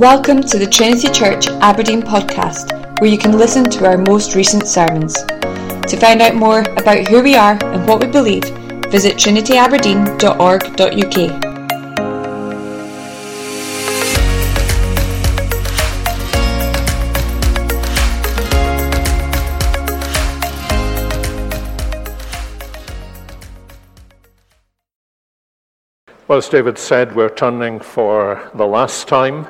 Welcome to the Trinity Church Aberdeen podcast, where you can listen to our most recent sermons. To find out more about who we are and what we believe, visit trinityaberdeen.org.uk. Well, as David said, we're turning for the last time,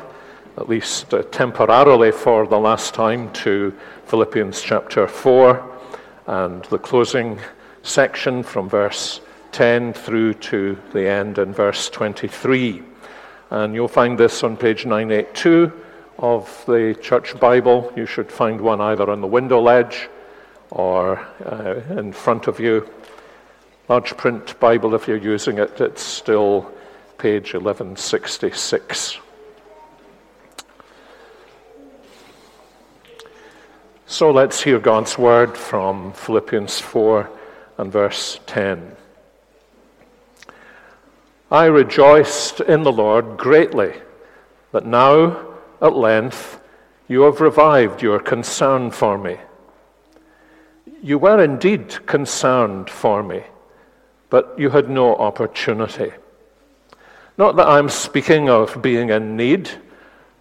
at least temporarily for the last time, to Philippians chapter 4 and the closing section from verse 10 through to the end in verse 23. And you'll find this on page 982 of the Church Bible. You should find one either on the window ledge or in front of you. Large print Bible, if you're using it, it's still page 1166. So let's hear God's word from Philippians 4 and verse 10. I rejoiced in the Lord greatly that now, at length, you have revived your concern for me. You were indeed concerned for me, but you had no opportunity. Not that I'm speaking of being in need,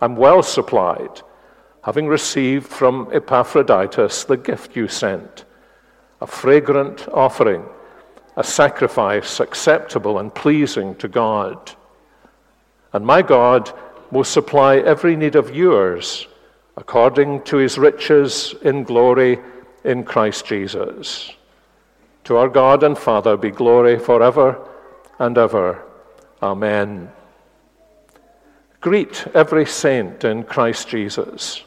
I'm well supplied, having received from Epaphroditus the gift you sent, a fragrant offering, a sacrifice acceptable and pleasing to God. And my God will supply every need of yours according to his riches in glory in Christ Jesus. To our God and Father be glory forever and ever. Amen. Greet every saint in Christ Jesus.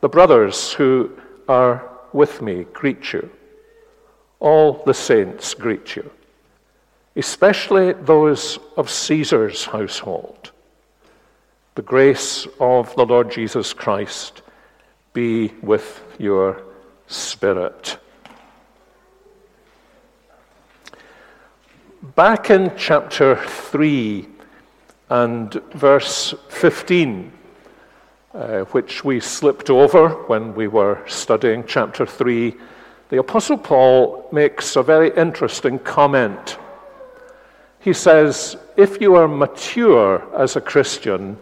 The brothers who are with me greet you. All the saints greet you, especially those of Caesar's household. The grace of the Lord Jesus Christ be with your spirit. Back in chapter 3, and verse 15, which we slipped over when we were studying chapter 3, the Apostle Paul makes a very interesting comment. He says, if you are mature as a Christian,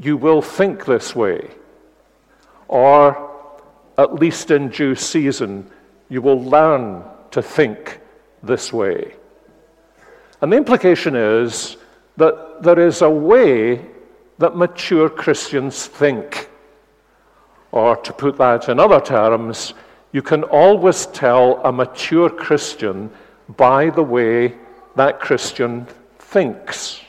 you will think this way, or at least in due season, you will learn to think this way. And the implication is that there is a way that mature Christians think. Or to put that in other terms, you can always tell a mature Christian by the way that Christian thinks.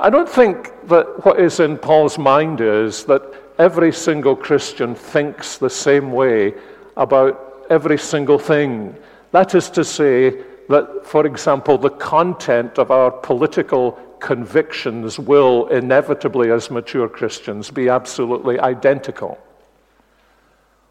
I don't think that what is in Paul's mind is that every single Christian thinks the same way about every single thing. That is to say, that, for example, the content of our political convictions will inevitably, as mature Christians, be absolutely identical.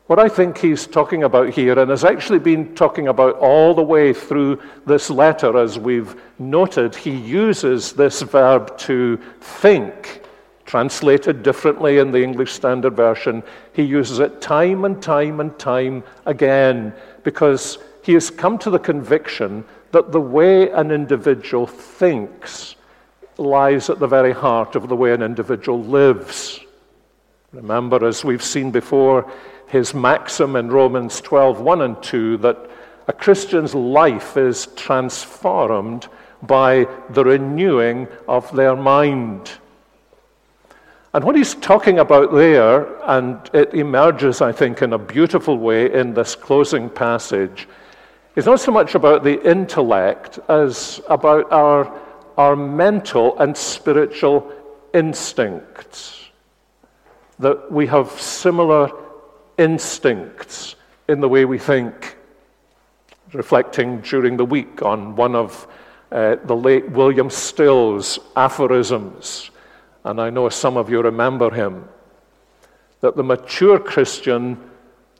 What I think he's talking about here, and has actually been talking about all the way through this letter, as we've noted, he uses this verb to think, translated differently in the English Standard Version. He uses it time and time and time again, because he has come to the conviction that the way an individual thinks lies at the very heart of the way an individual lives. Remember, as we've seen before, his maxim in Romans 12:1 and 2, that a Christian's life is transformed by the renewing of their mind. And what he's talking about there, and it emerges, I think, in a beautiful way in this closing passage, is not so much about the intellect as about our mental and spiritual instincts, that we have similar instincts in the way we think. Reflecting during the week on one of the late William Still's aphorisms, and I know some of you remember him, that the mature Christian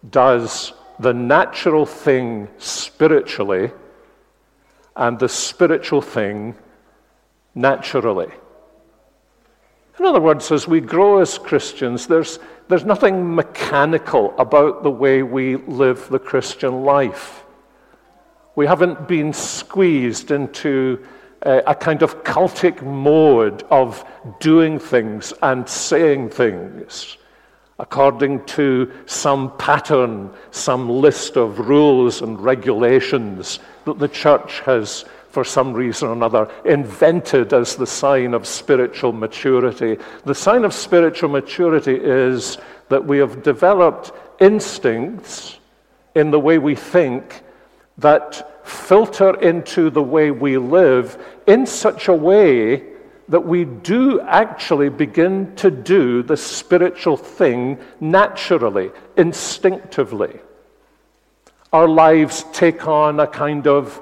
does the natural thing spiritually and the spiritual thing naturally. In other words, as we grow as Christians, there's nothing mechanical about the way we live the Christian life. We haven't been squeezed into a kind of cultic mode of doing things and saying things according to some pattern, some list of rules and regulations that the church has, for some reason or another, invented as the sign of spiritual maturity. The sign of spiritual maturity is that we have developed instincts in the way we think that filter into the way we live in such a way that we do actually begin to do the spiritual thing naturally, instinctively. Our lives take on a kind of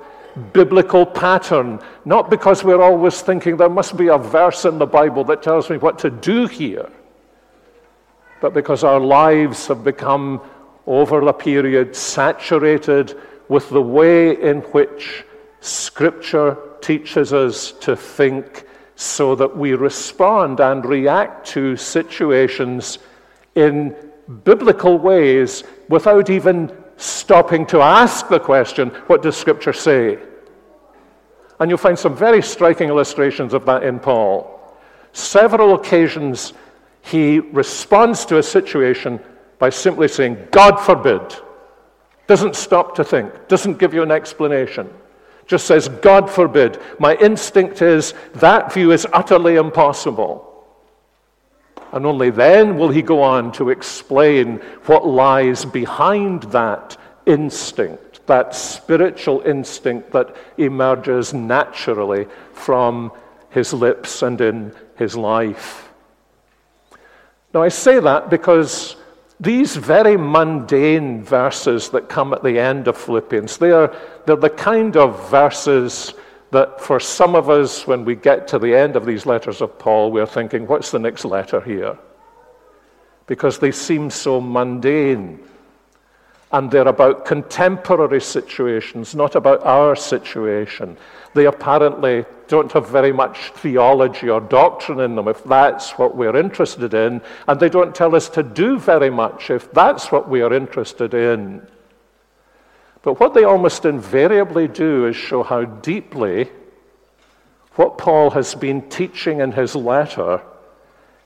biblical pattern, not because we're always thinking there must be a verse in the Bible that tells me what to do here, but because our lives have become, over a period, saturated with the way in which Scripture teaches us to think, so that we respond and react to situations in biblical ways without even stopping to ask the question, what does Scripture say? And you'll find some very striking illustrations of that in Paul. Several occasions he responds to a situation by simply saying, God forbid. Doesn't stop to think, doesn't give you an explanation. Just says, God forbid. My instinct is that view is utterly impossible. And only then will he go on to explain what lies behind that instinct, that spiritual instinct that emerges naturally from his lips and in his life. Now, I say that because these very mundane verses that come at the end of Philippians, they're the kind of verses that for some of us, when we get to the end of these letters of Paul, we're thinking, what's the next letter here? Because they seem so mundane. And they're about contemporary situations, not about our situation. They apparently don't have very much theology or doctrine in them, if that's what we're interested in, and they don't tell us to do very much, if that's what we are interested in. But what they almost invariably do is show how deeply what Paul has been teaching in his letter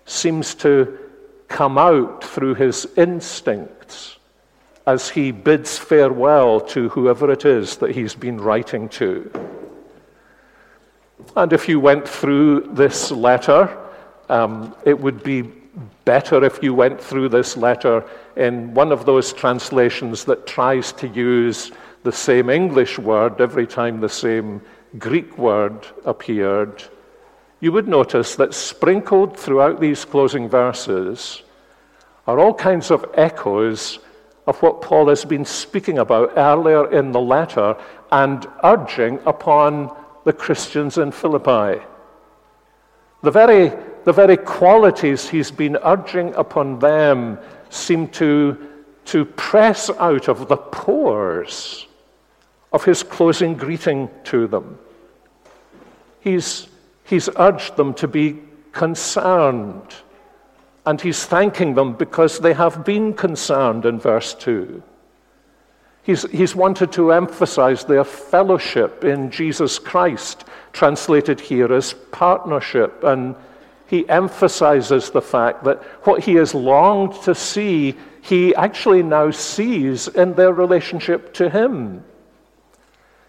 seems to come out through his instincts as he bids farewell to whoever it is that he's been writing to. And if you went through this letter, it would be better if you went through this letter in one of those translations that tries to use the same English word every time the same Greek word appeared. You would notice that sprinkled throughout these closing verses are all kinds of echoes of what Paul has been speaking about earlier in the letter and urging upon the Christians in Philippi. The very qualities he's been urging upon them seem to press out of the pores of his closing greeting to them. He's urged them to be concerned, and he's thanking them because they have been concerned in verse 2. He's wanted to emphasize their fellowship in Jesus Christ, translated here as partnership. And he emphasizes the fact that what he has longed to see, he actually now sees in their relationship to him.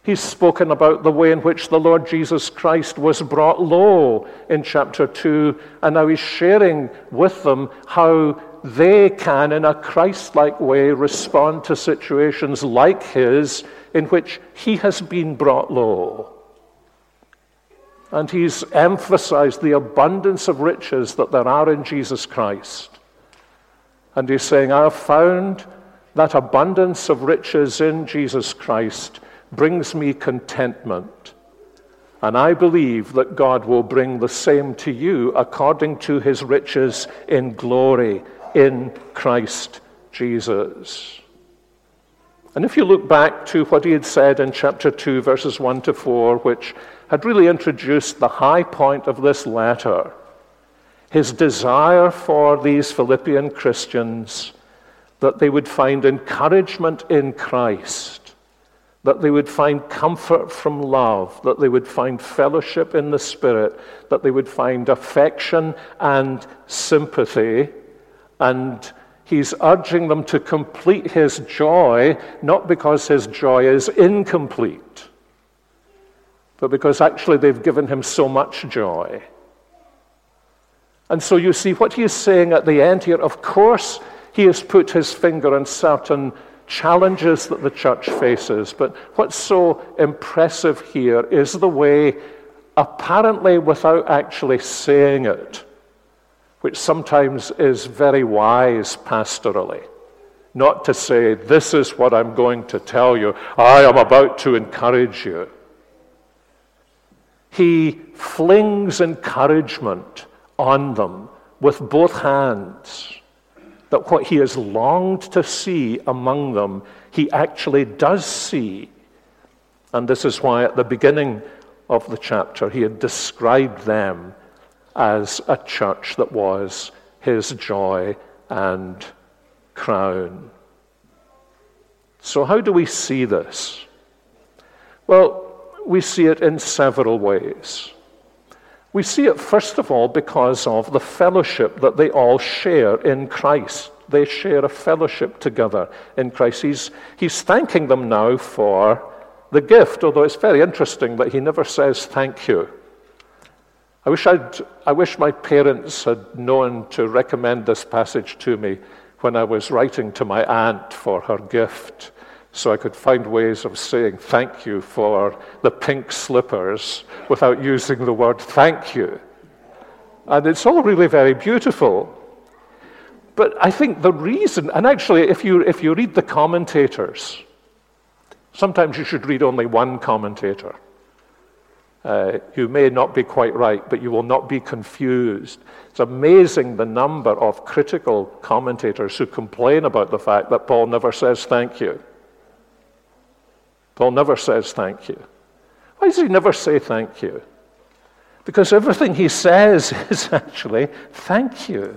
He's spoken about the way in which the Lord Jesus Christ was brought low in chapter 2, and now he's sharing with them how they can, in a Christ-like way, respond to situations like his in which he has been brought low. And he's emphasized the abundance of riches that there are in Jesus Christ. And he's saying, I have found that abundance of riches in Jesus Christ brings me contentment. And I believe that God will bring the same to you according to his riches in glory in Christ Jesus. And if you look back to what he had said in chapter 2, verses 1 to 4, which had really introduced the high point of this letter, his desire for these Philippian Christians that they would find encouragement in Christ, that they would find comfort from love, that they would find fellowship in the Spirit, that they would find affection and sympathy, and he's urging them to complete his joy, not because his joy is incomplete, but because actually they've given him so much joy. And so you see what he's saying at the end here. Of course, he has put his finger on certain challenges that the church faces, but what's so impressive here is the way, apparently without actually saying it, which sometimes is very wise pastorally, not to say, this is what I'm going to tell you, I am about to encourage you. He flings encouragement on them with both hands, that what he has longed to see among them, he actually does see. And this is why at the beginning of the chapter, he had described them as a church that was his joy and crown. So how do we see this? Well, we see it in several ways. We see it, first of all, because of the fellowship that they all share in Christ. They share a fellowship together in Christ. He's thanking them now for the gift, although it's very interesting that he never says thank you. I wish my parents had known to recommend this passage to me when I was writing to my aunt for her gift, so I could find ways of saying thank you for the pink slippers without using the word thank you. And it's all really very beautiful. But I think the reason, and actually if you read the commentators, sometimes you should read only one commentator. You may not be quite right, but you will not be confused. It's amazing the number of critical commentators who complain about the fact that Paul never says thank you. Paul never says thank you. Why does he never say thank you? Because everything he says is actually thank you.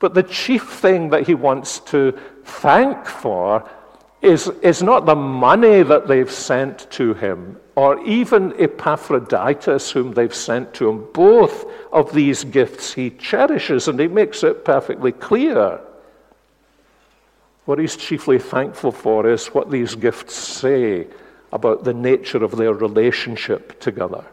But the chief thing that he wants to thank for is not the money that they've sent to him, or even Epaphroditus, whom they've sent to him. Both of these gifts he cherishes, and he makes it perfectly clear. What he's chiefly thankful for is what these gifts say about the nature of their relationship together.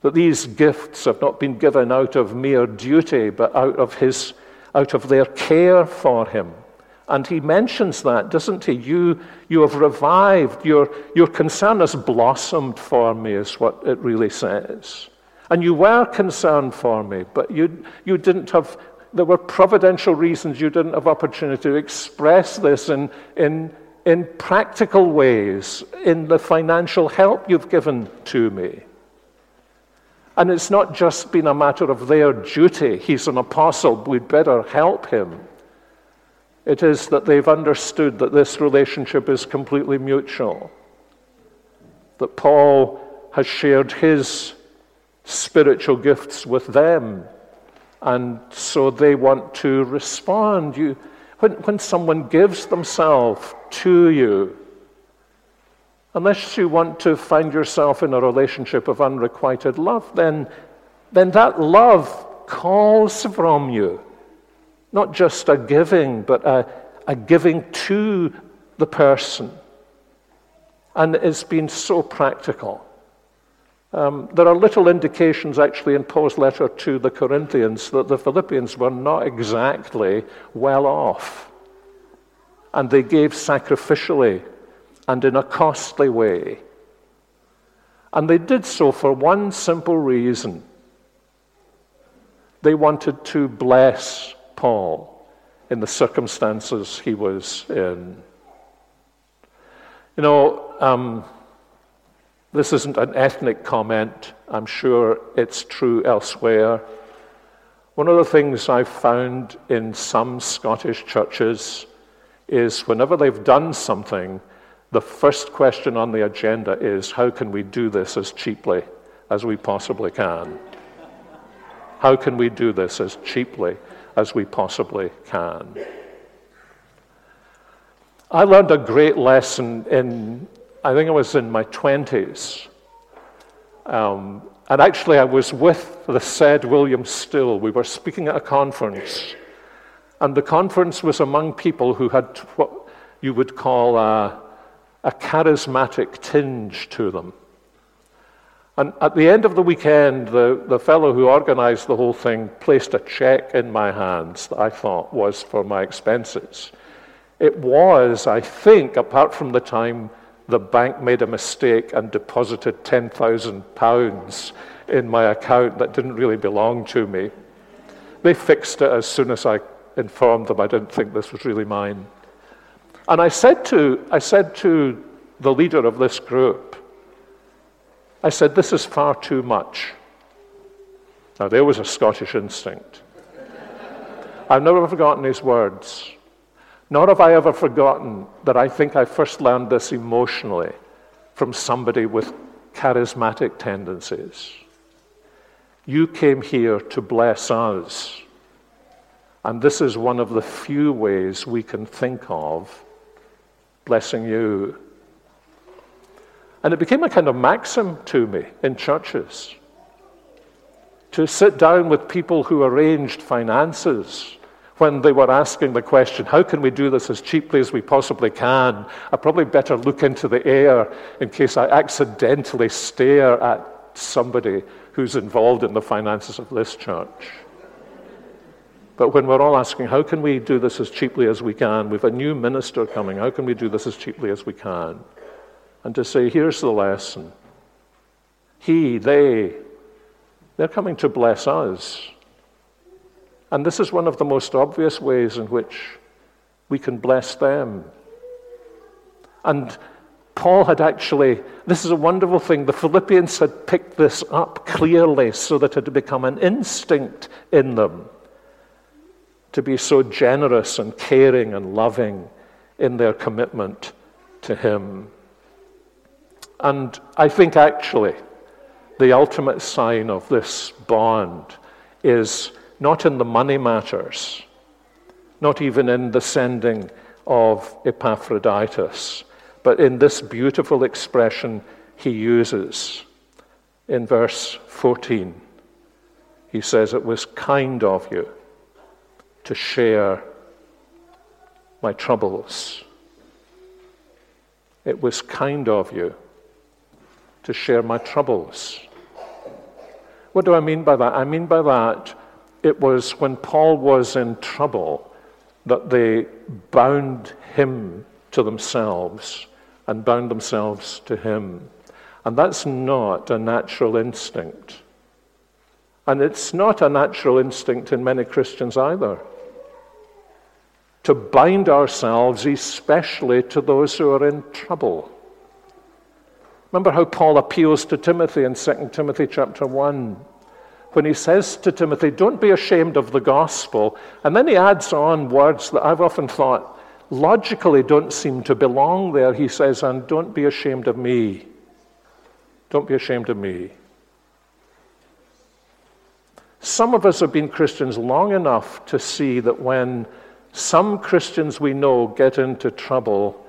That these gifts have not been given out of mere duty, but out of their care for him. And he mentions that, doesn't he? You have revived, your concern has blossomed for me, is what it really says. And you were concerned for me, but you didn't have, there were providential reasons you didn't have opportunity to express this in practical ways, in the financial help you've given to me. And it's not just been a matter of their duty, he's an apostle, we'd better help him. It is that they've understood that this relationship is completely mutual, that Paul has shared his spiritual gifts with them, and so they want to respond. When someone gives themselves to you, unless you want to find yourself in a relationship of unrequited love, then then that love calls from you, not just a giving, but a giving to the person. And it's been so practical. There are little indications actually in Paul's letter to the Corinthians that the Philippians were not exactly well off. And they gave sacrificially and in a costly way. And they did so for one simple reason. They wanted to bless Paul in the circumstances he was in. You know, this isn't an ethnic comment. I'm sure it's true elsewhere. One of the things I've found in some Scottish churches is whenever they've done something, the first question on the agenda is, how can we do this as cheaply as we possibly can? How can we do this as cheaply as we possibly can? I learned a great lesson in, I think I was in my 20s. And actually I was with the said William Still. We were speaking at a conference. And the conference was among people who had what you would call a charismatic tinge to them. And at the end of the weekend, the fellow who organized the whole thing placed a check in my hands that I thought was for my expenses. It was, I think, apart from the time the bank made a mistake and deposited £10,000 in my account that didn't really belong to me. They fixed it as soon as I informed them I didn't think this was really mine. And I said to the leader of this group, I said, this is far too much. Now, there was a Scottish instinct. I've never forgotten his words. Nor have I ever forgotten that I think I first learned this emotionally from somebody with charismatic tendencies. You came here to bless us, and this is one of the few ways we can think of blessing you. And it became a kind of maxim to me in churches to sit down with people who arranged finances. When they were asking the question, how can we do this as cheaply as we possibly can? I probably better look into the air in case I accidentally stare at somebody who's involved in the finances of this church. But when we're all asking, how can we do this as cheaply as we can? We've a new minister coming. How can we do this as cheaply as we can? And to say, here's the lesson. They're coming to bless us. And this is one of the most obvious ways in which we can bless them. And Paul had actually, this is a wonderful thing, the Philippians had picked this up clearly so that it had become an instinct in them to be so generous and caring and loving in their commitment to him. And I think actually the ultimate sign of this bond is not in the money matters, not even in the sending of Epaphroditus, but in this beautiful expression he uses. In verse 14, he says, it was kind of you to share my troubles. It was kind of you to share my troubles. What do I mean by that? I mean by that, it was when Paul was in trouble that they bound him to themselves and bound themselves to him. And that's not a natural instinct. And it's not a natural instinct in many Christians either. To bind ourselves especially to those who are in trouble. Remember how Paul appeals to Timothy in 2 Timothy chapter 1. When he says to Timothy, don't be ashamed of the gospel, and then he adds on words that I've often thought logically don't seem to belong there. He says, and don't be ashamed of me. Don't be ashamed of me. Some of us have been Christians long enough to see that when some Christians we know get into trouble,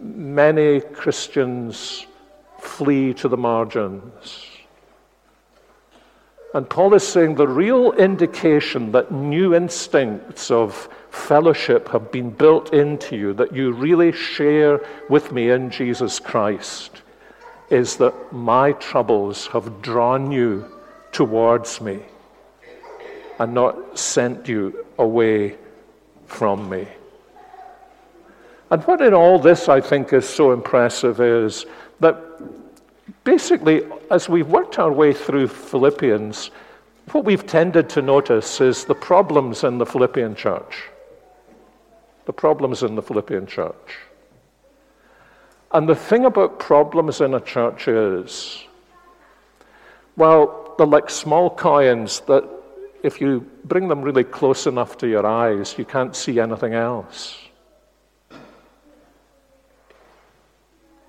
many Christians flee to the margins. And Paul is saying the real indication that new instincts of fellowship have been built into you, that you really share with me in Jesus Christ, is that my troubles have drawn you towards me and not sent you away from me. And what in all this I think is so impressive is that basically, as we've worked our way through Philippians, what we've tended to notice is the problems in the Philippian church. The problems in the Philippian church. And the thing about problems in a church is, well, they're like small coins that if you bring them really close enough to your eyes, you can't see anything else.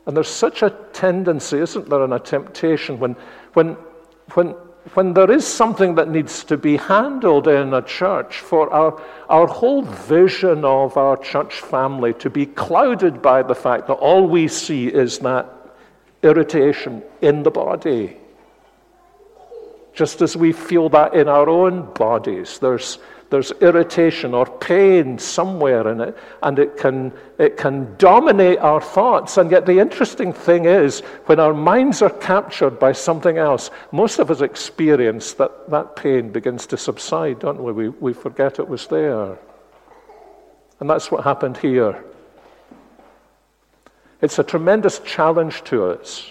And there's such a tendency, isn't there, and a temptation when there is something that needs to be handled in a church for our whole vision of our church family to be clouded by the fact that all we see is that irritation in the body. Just as we feel that in our own bodies, there's irritation or pain somewhere in it, and it can dominate our thoughts. And yet the interesting thing is, when our minds are captured by something else, most of us experience that pain begins to subside, don't we? We forget it was there. And that's what happened here. It's a tremendous challenge to us.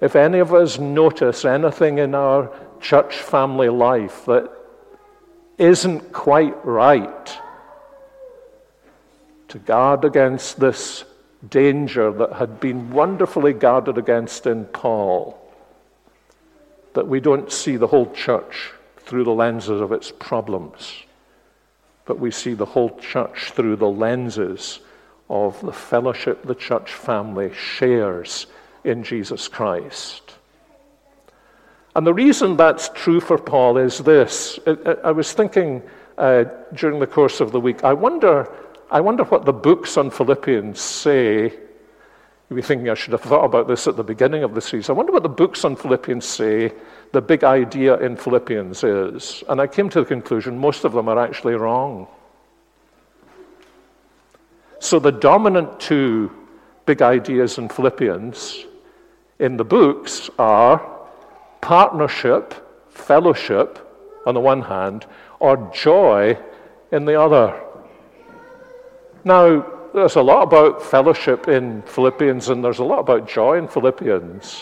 If any of us notice anything in our church family life that isn't quite right, to guard against this danger that had been wonderfully guarded against in Paul, that we don't see the whole church through the lenses of its problems, but we see the whole church through the lenses of the fellowship the church family shares in Jesus Christ. And the reason that's true for Paul is this. I was thinking during the course of the week, I wonder what the books on Philippians say. You'll be thinking I should have thought about this at the beginning of the series. I wonder what the books on Philippians say the big idea in Philippians is. And I came to the conclusion most of them are actually wrong. So the dominant two big ideas in Philippians in the books are partnership, fellowship, on the one hand, or joy in the other. Now, there's a lot about fellowship in Philippians, and there's a lot about joy in Philippians.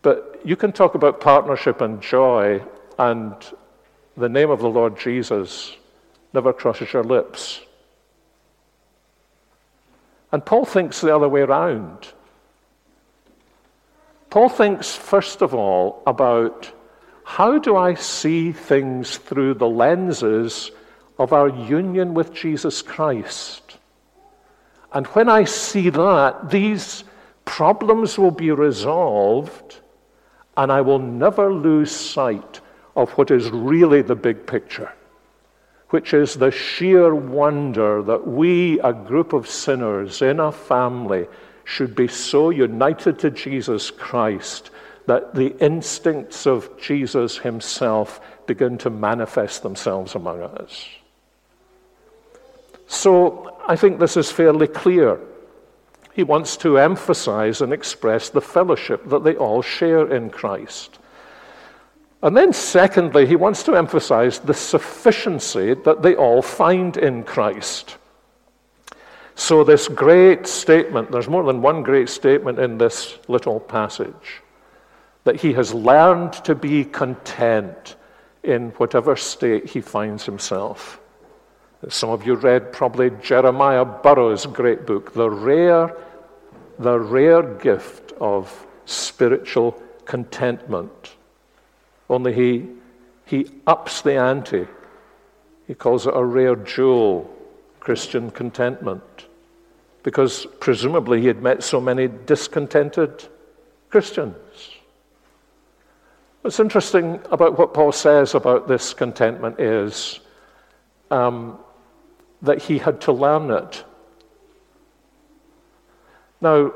But you can talk about partnership and joy, and the name of the Lord Jesus never crosses your lips. And Paul thinks the other way around. Paul thinks, first of all, about how do I see things through the lenses of our union with Jesus Christ? And when I see that, these problems will be resolved, and I will never lose sight of what is really the big picture, which is the sheer wonder that we, a group of sinners in a family, should be so united to Jesus Christ that the instincts of Jesus himself begin to manifest themselves among us. So I think this is fairly clear. He wants to emphasize and express the fellowship that they all share in Christ. And then secondly, he wants to emphasize the sufficiency that they all find in Christ. So this great statement, there's more than one great statement in this little passage, that he has learned to be content in whatever state he finds himself. Some of you read probably Jeremiah Burroughs' great book, The Rare Gift of Spiritual Contentment. Only he ups the ante. He calls it a rare jewel, Christian contentment, because presumably he had met so many discontented Christians. What's interesting about what Paul says about this contentment is that he had to learn it. Now,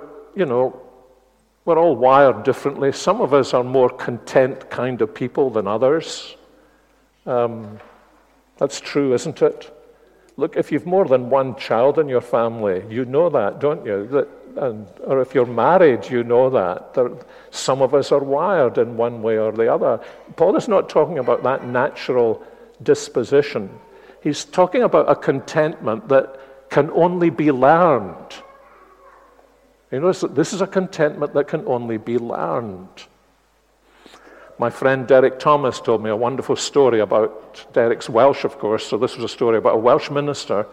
We're all wired differently. Some of us are more content kind of people than others. That's true, isn't it? Look, if you've more than one child in your family, you know that, don't you? Or if you're married, you know that. Some of us are wired in one way or the other. Paul is not talking about that natural disposition. He's talking about a contentment that can only be learned. You notice that this is a contentment that can only be learned. My friend Derek Thomas told me a wonderful story about, Derek's Welsh, of course, so this was a story about a Welsh minister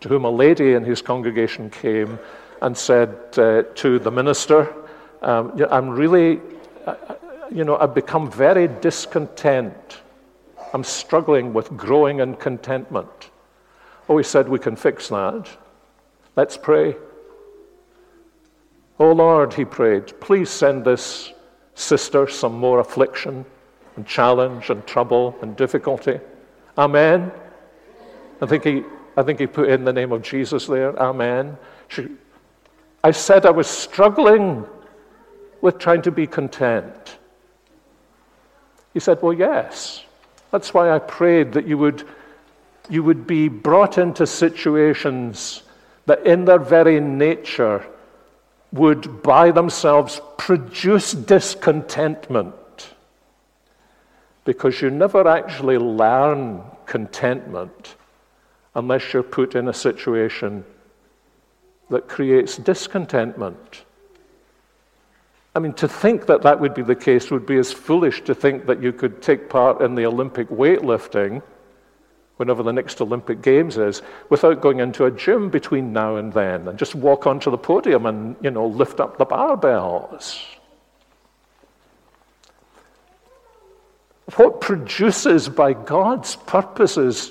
to whom a lady in his congregation came and said to the minister, I've become very discontent. I'm struggling with growing in contentment. Oh, he said, we can fix that. Let's pray. Oh, Lord, he prayed, please send this sister some more affliction and challenge and trouble and difficulty. Amen. I think he put in the name of Jesus there. Amen. I said I was struggling with trying to be content. He said, well, yes. That's why I prayed that you would be brought into situations that in their very nature would by themselves produce discontentment, because you never actually learn contentment unless you're put in a situation that creates discontentment. I mean, to think that that would be the case would be as foolish to think that you could take part in the Olympic weightlifting, whenever the next Olympic Games is, without going into a gym between now and then, and just walk onto the podium and, lift up the barbells. What produces, by God's purposes,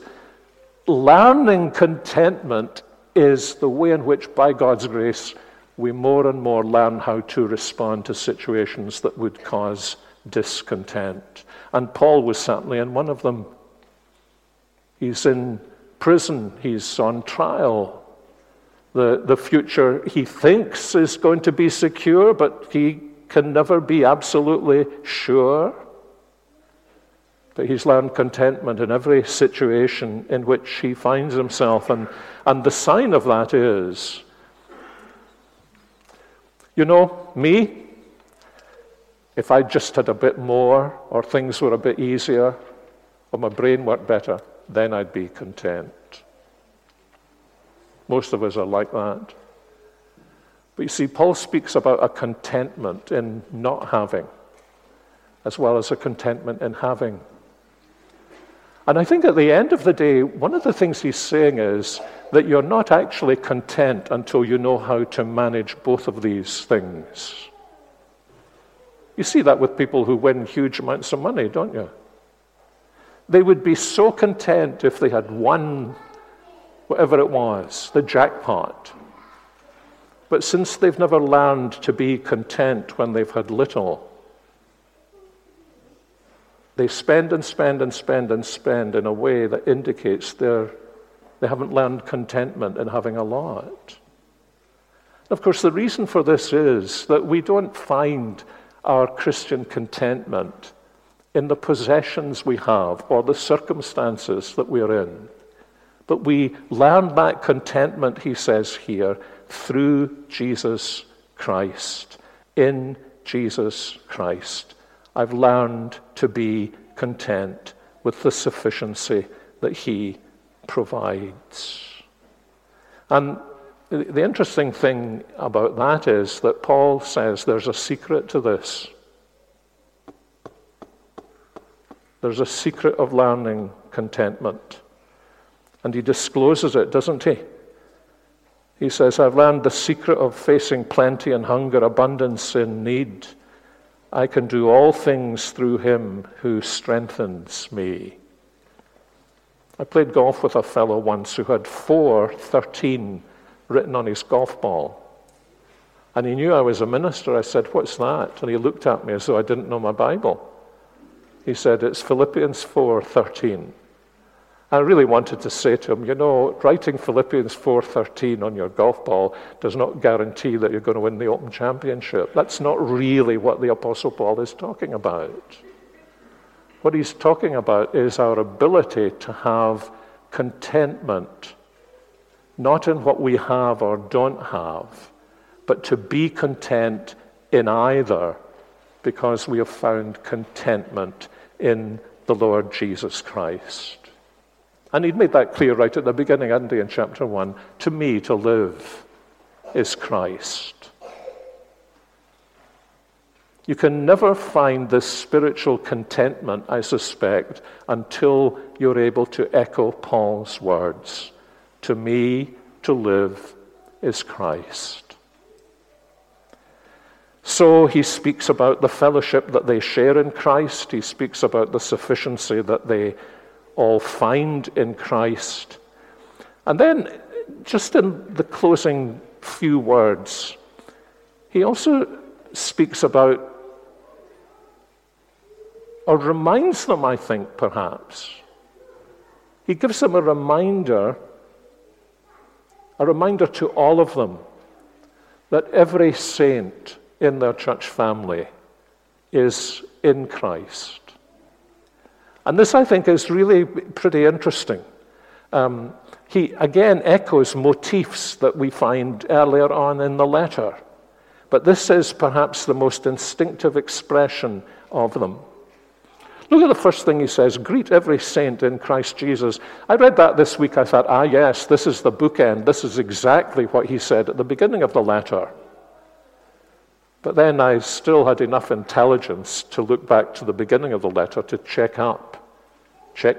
learning contentment is the way in which, by God's grace, we more and more learn how to respond to situations that would cause discontent. And Paul was certainly in one of them. He's in prison. He's on trial. The future he thinks is going to be secure, but he can never be absolutely sure. But he's learned contentment in every situation in which he finds himself. And the sign of that is, me, if I just had a bit more, or things were a bit easier, or my brain worked better, then I'd be content. Most of us are like that. But you see, Paul speaks about a contentment in not having, as well as a contentment in having. And I think at the end of the day, one of the things he's saying is that you're not actually content until you know how to manage both of these things. You see that with people who win huge amounts of money, don't you? They would be so content if they had won whatever it was, the jackpot. But since they've never learned to be content when they've had little, they spend and spend and spend and spend in a way that indicates they haven't learned contentment in having a lot. Of course, the reason for this is that we don't find our Christian contentment in the possessions we have or the circumstances that we're in. But we learn that contentment, he says here, through Jesus Christ. In Jesus Christ, I've learned to be content with the sufficiency that he provides. And the interesting thing about that is that Paul says there's a secret to this. There's a secret of learning contentment. And he discloses it, doesn't he? He says, I've learned the secret of facing plenty and hunger, abundance and need. I can do all things through him who strengthens me. I played golf with a fellow once who had 4:13 written on his golf ball. And he knew I was a minister. I said, what's that? And he looked at me as though I didn't know my Bible. He said, it's Philippians 4:13. I really wanted to say to him, you know, writing Philippians 4:13 on your golf ball does not guarantee that you're going to win the Open Championship. That's not really what the Apostle Paul is talking about. What he's talking about is our ability to have contentment, not in what we have or don't have, but to be content in either, because we have found contentment in the Lord Jesus Christ. And he'd made that clear right at the beginning, hadn't he, in chapter 1. To me, to live is Christ. You can never find this spiritual contentment, I suspect, until you're able to echo Paul's words. To me, to live is Christ. So he speaks about the fellowship that they share in Christ. He speaks about the sufficiency that they all find in Christ. And then, just in the closing few words, he also speaks about, or reminds them, I think, perhaps. He gives them a reminder to all of them that every saint in their church family is in Christ. And this, I think, is really pretty interesting. He, again, echoes motifs that we find earlier on in the letter. But this is perhaps the most instinctive expression of them. Look at the first thing he says, greet every saint in Christ Jesus. I read that this week. I thought, yes, this is the bookend. This is exactly what he said at the beginning of the letter. But then I still had enough intelligence to look back to the beginning of the letter to check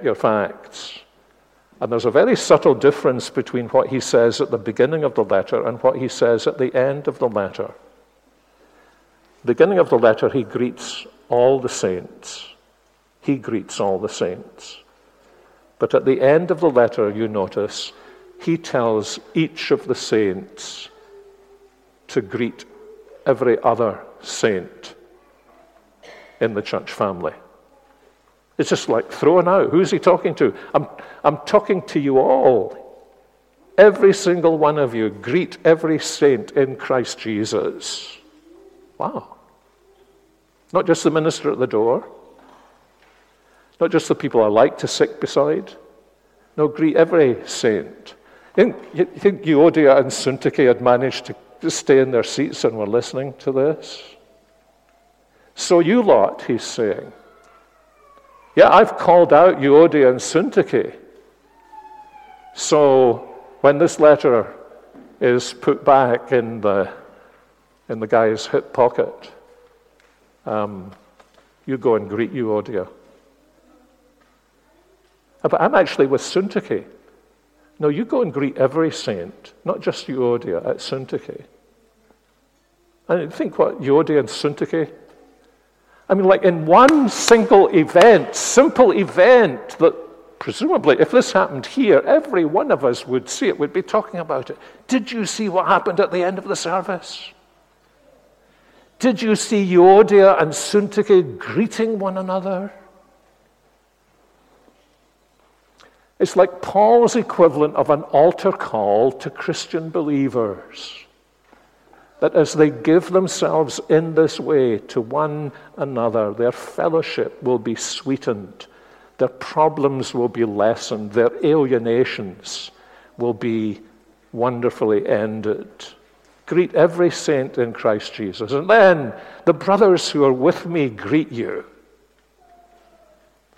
your facts. And there's a very subtle difference between what he says at the beginning of the letter and what he says at the end of the letter. Beginning of the letter, he greets all the saints. He greets all the saints. But at the end of the letter, you notice, he tells each of the saints to greet every other saint in the church family. It's just like thrown out. Who's he talking to? I'm talking to you all. Every single one of you, greet every saint in Christ Jesus. Wow. Not just the minister at the door. Not just the people I like to sit beside. No, greet every saint. You think Euodia and Syntyche had managed to just stay in their seats and we're listening to this? So you lot, he's saying. Yeah, I've called out Euodia and Syntyche. So when this letter is put back in the guy's hip pocket, you go and greet Euodia. But I'm actually with Syntyche. No, you go and greet every saint, not just Euodia at Syntyche. And think what Euodia and Syntyche. I mean, like in one single event, simple event that presumably, if this happened here, every one of us would see it, would be talking about it. Did you see what happened at the end of the service? Did you see Euodia and Syntyche greeting one another? It's like Paul's equivalent of an altar call to Christian believers, that as they give themselves in this way to one another, their fellowship will be sweetened, their problems will be lessened, their alienations will be wonderfully ended. Greet every saint in Christ Jesus. And then the brothers who are with me greet you.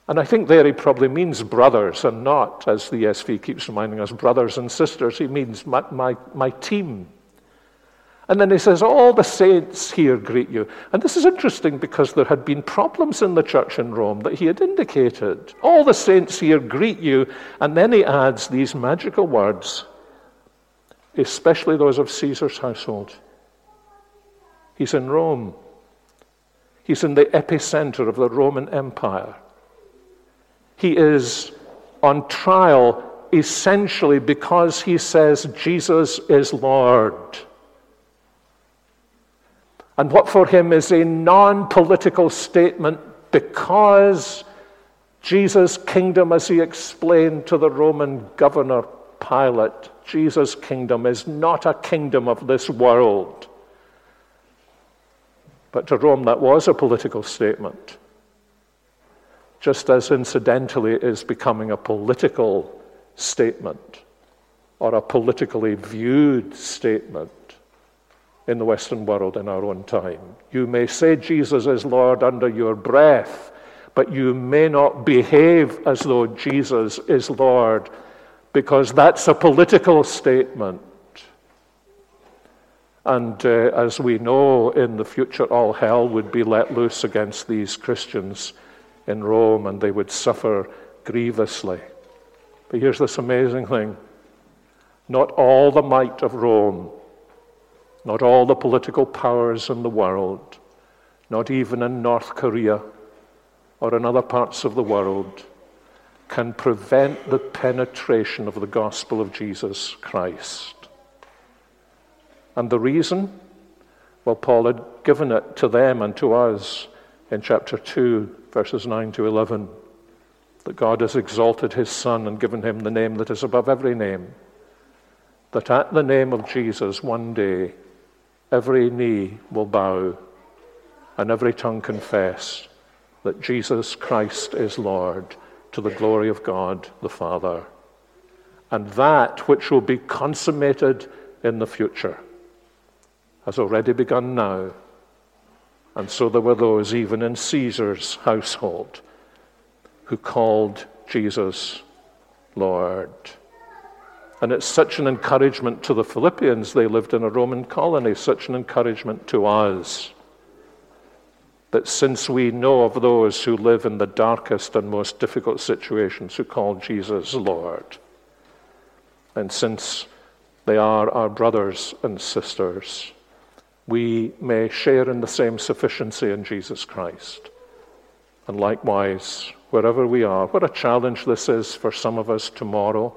And I think there he probably means brothers and not, as the ESV keeps reminding us, brothers and sisters. He means my team. And then he says, all the saints here greet you. And this is interesting because there had been problems in the church in Rome that he had indicated. All the saints here greet you. And then he adds these magical words, especially those of Caesar's household. He's in Rome. He's in the epicenter of the Roman Empire. He is on trial essentially because he says Jesus is Lord. And what for him is a non-political statement because Jesus' kingdom, as he explained to the Roman governor Pilate, Jesus' kingdom is not a kingdom of this world. But to Rome, that was a political statement, just as incidentally it is becoming a political statement or a politically viewed statement in the Western world in our own time. You may say Jesus is Lord under your breath, but you may not behave as though Jesus is Lord, because that's a political statement. And as we know, in the future, all hell would be let loose against these Christians in Rome, and they would suffer grievously. But here's this amazing thing. Not all the might of Rome, not all the political powers in the world, not even in North Korea or in other parts of the world, can prevent the penetration of the gospel of Jesus Christ. And the reason? Well, Paul had given it to them and to us in chapter 2, verses 9 to 11, that God has exalted his Son and given him the name that is above every name, that at the name of Jesus one day every knee will bow and every tongue confess that Jesus Christ is Lord, to the glory of God the Father. And that which will be consummated in the future has already begun now. And so there were those even in Caesar's household who called Jesus Lord. And it's such an encouragement to the Philippians, they lived in a Roman colony, such an encouragement to us, that since we know of those who live in the darkest and most difficult situations who call Jesus Lord, and since they are our brothers and sisters, we may share in the same sufficiency in Jesus Christ. And likewise, wherever we are, what a challenge this is for some of us tomorrow.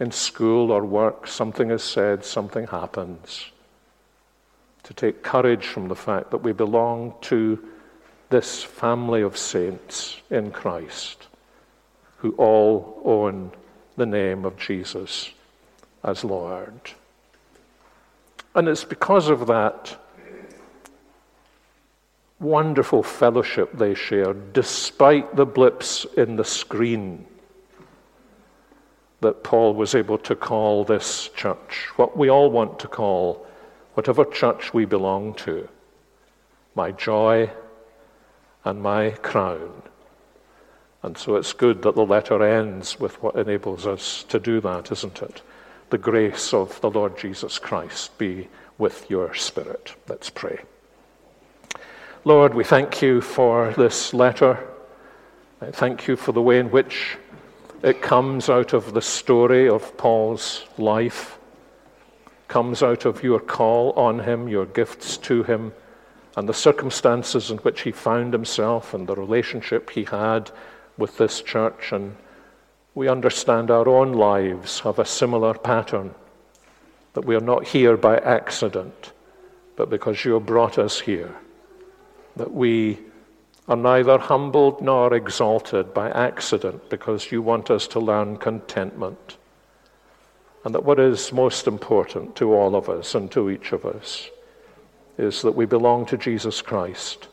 In school or work, something is said, something happens. To take courage from the fact that we belong to this family of saints in Christ who all own the name of Jesus as Lord. And it's because of that wonderful fellowship they share, despite the blips in the screen, that Paul was able to call this church what we all want to call whatever church we belong to, my joy and my crown. And so it's good that the letter ends with what enables us to do that, isn't it? The grace of the Lord Jesus Christ be with your spirit. Let's pray. Lord, we thank you for this letter. I thank you for the way in which it comes out of the story of Paul's life, comes out of your call on him, your gifts to him, and the circumstances in which he found himself and the relationship he had with this church. And we understand our own lives have a similar pattern, that we are not here by accident, but because you have brought us here, that we are neither humbled nor exalted by accident, because you want us to learn contentment. And that what is most important to all of us and to each of us is that we belong to Jesus Christ.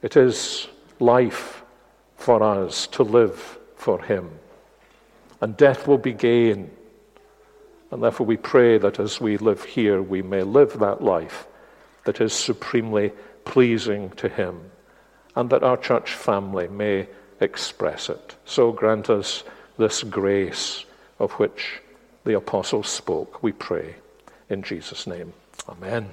It is life for us to live for him, and death will be gain. And therefore we pray that as we live here, we may live that life that is supremely pleasing to him, and that our church family may express it. So grant us this grace of which the apostles spoke, we pray, in Jesus' name. Amen.